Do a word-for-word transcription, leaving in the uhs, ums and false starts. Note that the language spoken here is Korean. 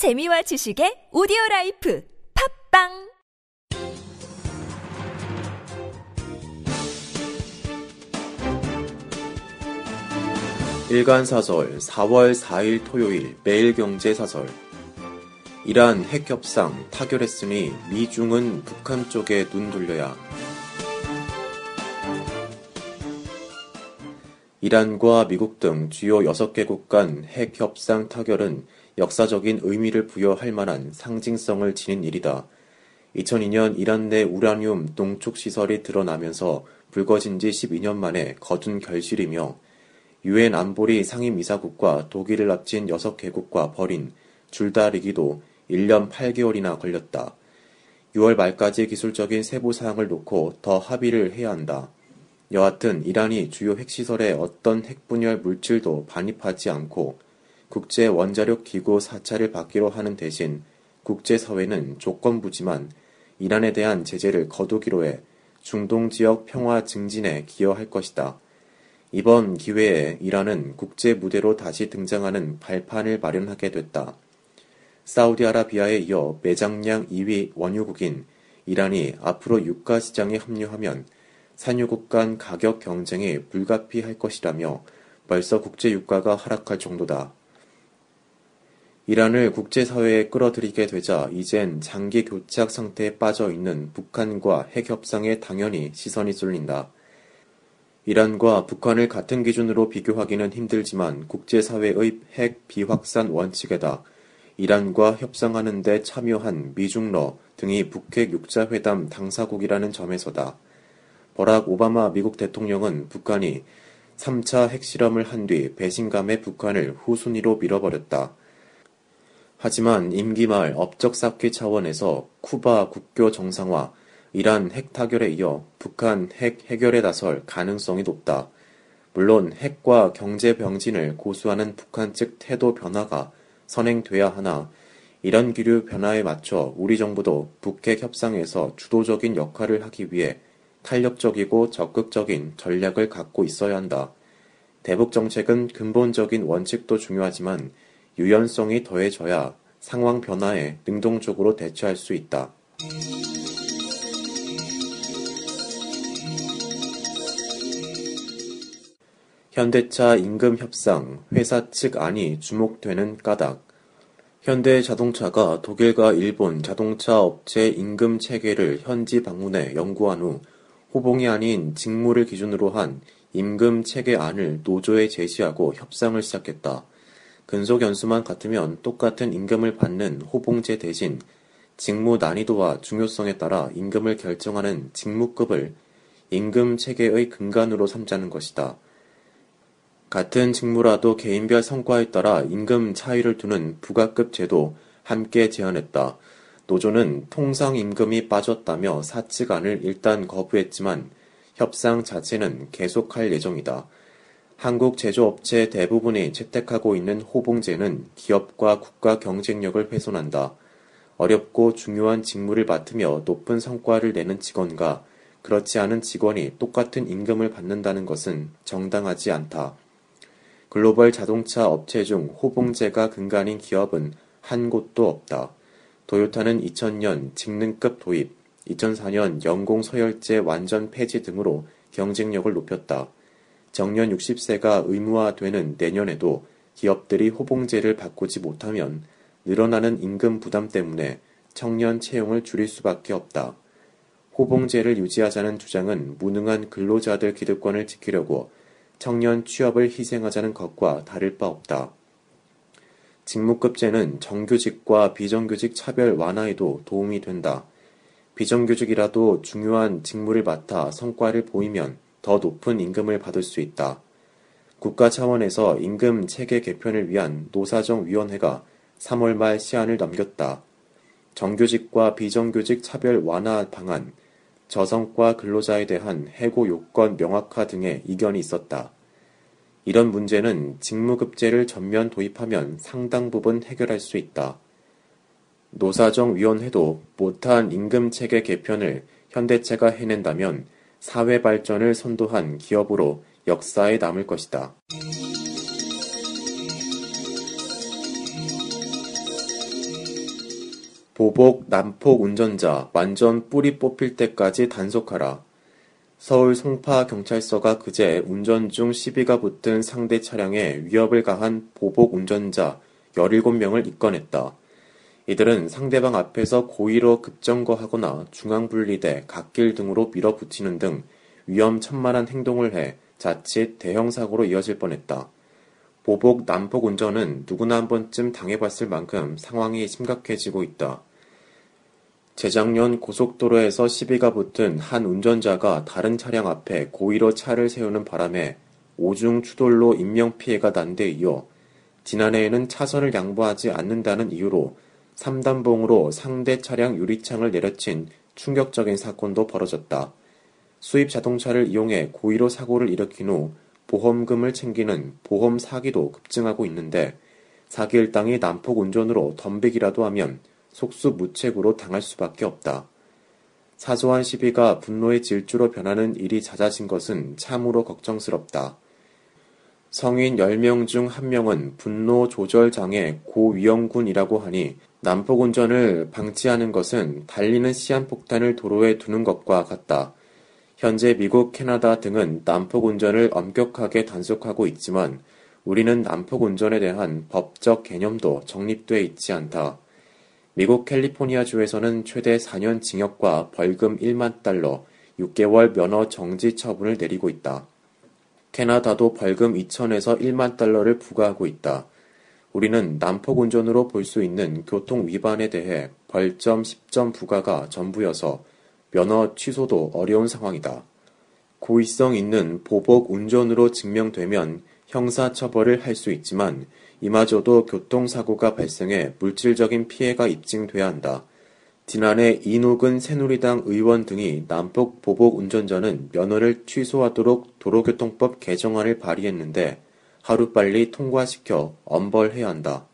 재미와 지식의 오디오라이프 팝빵! 일간사설 사월 사일 토요일 매일경제사설. 이란 핵협상 타결했으니 미중은 북한 쪽에 눈 돌려야. 이란과 미국 등 주요 여섯 개국 간 핵협상 타결은 역사적인 의미를 부여할 만한 상징성을 지닌 일이다. 이천이년 이란 내 우라늄 농축시설이 드러나면서 불거진 지 십이년 만에 거둔 결실이며, 유엔 안보리 상임이사국과 독일을 합친 여섯 개국과 벌인 줄다리기도 일년 팔개월이나 걸렸다. 유월 말까지 기술적인 세부사항을 놓고 더 합의를 해야 한다. 여하튼 이란이 주요 핵시설에 어떤 핵분열 물질도 반입하지 않고 국제원자력기구 사찰을 받기로 하는 대신 국제사회는 조건부지만 이란에 대한 제재를 거두기로 해 중동지역 평화 증진에 기여할 것이다. 이번 기회에 이란은 국제 무대로 다시 등장하는 발판을 마련하게 됐다. 사우디아라비아에 이어 매장량 이위 원유국인 이란이 앞으로 유가 시장에 합류하면 산유국 간 가격 경쟁이 불가피할 것이라며 벌써 국제 유가가 하락할 정도다. 이란을 국제사회에 끌어들이게 되자 이젠 장기 교착 상태에 빠져 있는 북한과 핵협상에 당연히 시선이 쏠린다. 이란과 북한을 같은 기준으로 비교하기는 힘들지만 국제사회의 핵 비확산 원칙에다 이란과 협상하는 데 참여한 미중러 등이 북핵 육자회담 당사국이라는 점에서다. 버락 오바마 미국 대통령은 북한이 삼차 핵실험을 한 뒤 배신감에 북한을 후순위로 밀어버렸다. 하지만 임기 말 업적 쌓기 차원에서 쿠바 국교 정상화, 이란 핵 타결에 이어 북한 핵 해결에 나설 가능성이 높다. 물론 핵과 경제 병진을 고수하는 북한 측 태도 변화가 선행돼야 하나, 이런 기류 변화에 맞춰 우리 정부도 북핵 협상에서 주도적인 역할을 하기 위해 탄력적이고 적극적인 전략을 갖고 있어야 한다. 대북 정책은 근본적인 원칙도 중요하지만 유연성이 더해져야 상황 변화에 능동적으로 대처할 수 있다. 현대차 임금 협상, 회사 측 안이 주목되는 까닭. 현대자동차가 독일과 일본 자동차 업체 임금 체계를 현지 방문해 연구한 후 호봉이 아닌 직무를 기준으로 한 임금 체계 안을 노조에 제시하고 협상을 시작했다. 근속 연수만 같으면 똑같은 임금을 받는 호봉제 대신 직무 난이도와 중요성에 따라 임금을 결정하는 직무급을 임금 체계의 근간으로 삼자는 것이다. 같은 직무라도 개인별 성과에 따라 임금 차이를 두는 부가급 제도 함께 제안했다. 노조는 통상 임금이 빠졌다며 사측 안을 일단 거부했지만 협상 자체는 계속할 예정이다. 한국 제조업체 대부분이 채택하고 있는 호봉제는 기업과 국가 경쟁력을 훼손한다. 어렵고 중요한 직무를 맡으며 높은 성과를 내는 직원과 그렇지 않은 직원이 똑같은 임금을 받는다는 것은 정당하지 않다. 글로벌 자동차 업체 중 호봉제가 근간인 기업은 한 곳도 없다. 도요타는 이천년 직능급 도입, 이천사년 연공서열제 완전 폐지 등으로 경쟁력을 높였다. 정년 육십세가 의무화되는 내년에도 기업들이 호봉제를 바꾸지 못하면 늘어나는 임금 부담 때문에 청년 채용을 줄일 수밖에 없다. 호봉제를 유지하자는 주장은 무능한 근로자들 기득권을 지키려고 청년 취업을 희생하자는 것과 다를 바 없다. 직무급제는 정규직과 비정규직 차별 완화에도 도움이 된다. 비정규직이라도 중요한 직무를 맡아 성과를 보이면 더 높은 임금을 받을 수 있다. 국가 차원에서 임금 체계 개편을 위한 노사정위원회가 삼월 말 시한을 넘겼다. 정규직과 비정규직 차별 완화 방안, 저성과 근로자에 대한 해고 요건 명확화 등의 이견이 있었다. 이런 문제는 직무급제를 전면 도입하면 상당 부분 해결할 수 있다. 노사정위원회도 못한 임금체계 개편을 현대차가 해낸다면 사회 발전을 선도한 기업으로 역사에 남을 것이다. 보복, 난폭 운전자 완전 뿌리 뽑힐 때까지 단속하라. 서울 송파경찰서가 그제 운전 중 시비가 붙은 상대 차량에 위협을 가한 보복 운전자 열일곱 명을 입건했다. 이들은 상대방 앞에서 고의로 급정거하거나 중앙분리대, 갓길 등으로 밀어붙이는 등 위험천만한 행동을 해 자칫 대형사고로 이어질 뻔했다. 보복, 난폭 운전은 누구나 한 번쯤 당해봤을 만큼 상황이 심각해지고 있다. 재작년 고속도로에서 시비가 붙은 한 운전자가 다른 차량 앞에 고의로 차를 세우는 바람에 오중 추돌로 인명피해가 난 데 이어 지난해에는 차선을 양보하지 않는다는 이유로 삼 단봉으로 상대 차량 유리창을 내려친 충격적인 사건도 벌어졌다. 수입 자동차를 이용해 고의로 사고를 일으킨 후 보험금을 챙기는 보험 사기도 급증하고 있는데 사기일당이 난폭 운전으로 덤비기라도 하면 속수무책으로 당할 수밖에 없다. 사소한 시비가 분노의 질주로 변하는 일이 잦아진 것은 참으로 걱정스럽다. 성인 열 명 중 한 명은 분노 조절 장애 고위험군이라고 하니 난폭 운전을 방치하는 것은 달리는 시한폭탄을 도로에 두는 것과 같다. 현재 미국, 캐나다 등은 난폭 운전을 엄격하게 단속하고 있지만 우리는 난폭 운전에 대한 법적 개념도 정립돼 있지 않다. 미국 캘리포니아주에서는 최대 사 년 징역과 벌금 일만 달러, 육 개월 면허 정지 처분을 내리고 있다. 캐나다도 벌금 이천에서 일만 달러를 부과하고 있다. 우리는 난폭 운전으로 볼 수 있는 교통 위반에 대해 벌점 십 점 부과가 전부여서 면허 취소도 어려운 상황이다. 고의성 있는 보복 운전으로 증명되면 형사처벌을 할 수 있지만 이마저도 교통사고가 발생해 물질적인 피해가 입증돼야 한다. 지난해 이노근 새누리당 의원 등이 난폭 보복 운전자는 면허를 취소하도록 도로교통법 개정안을 발의했는데 하루빨리 통과시켜 엄벌해야 한다.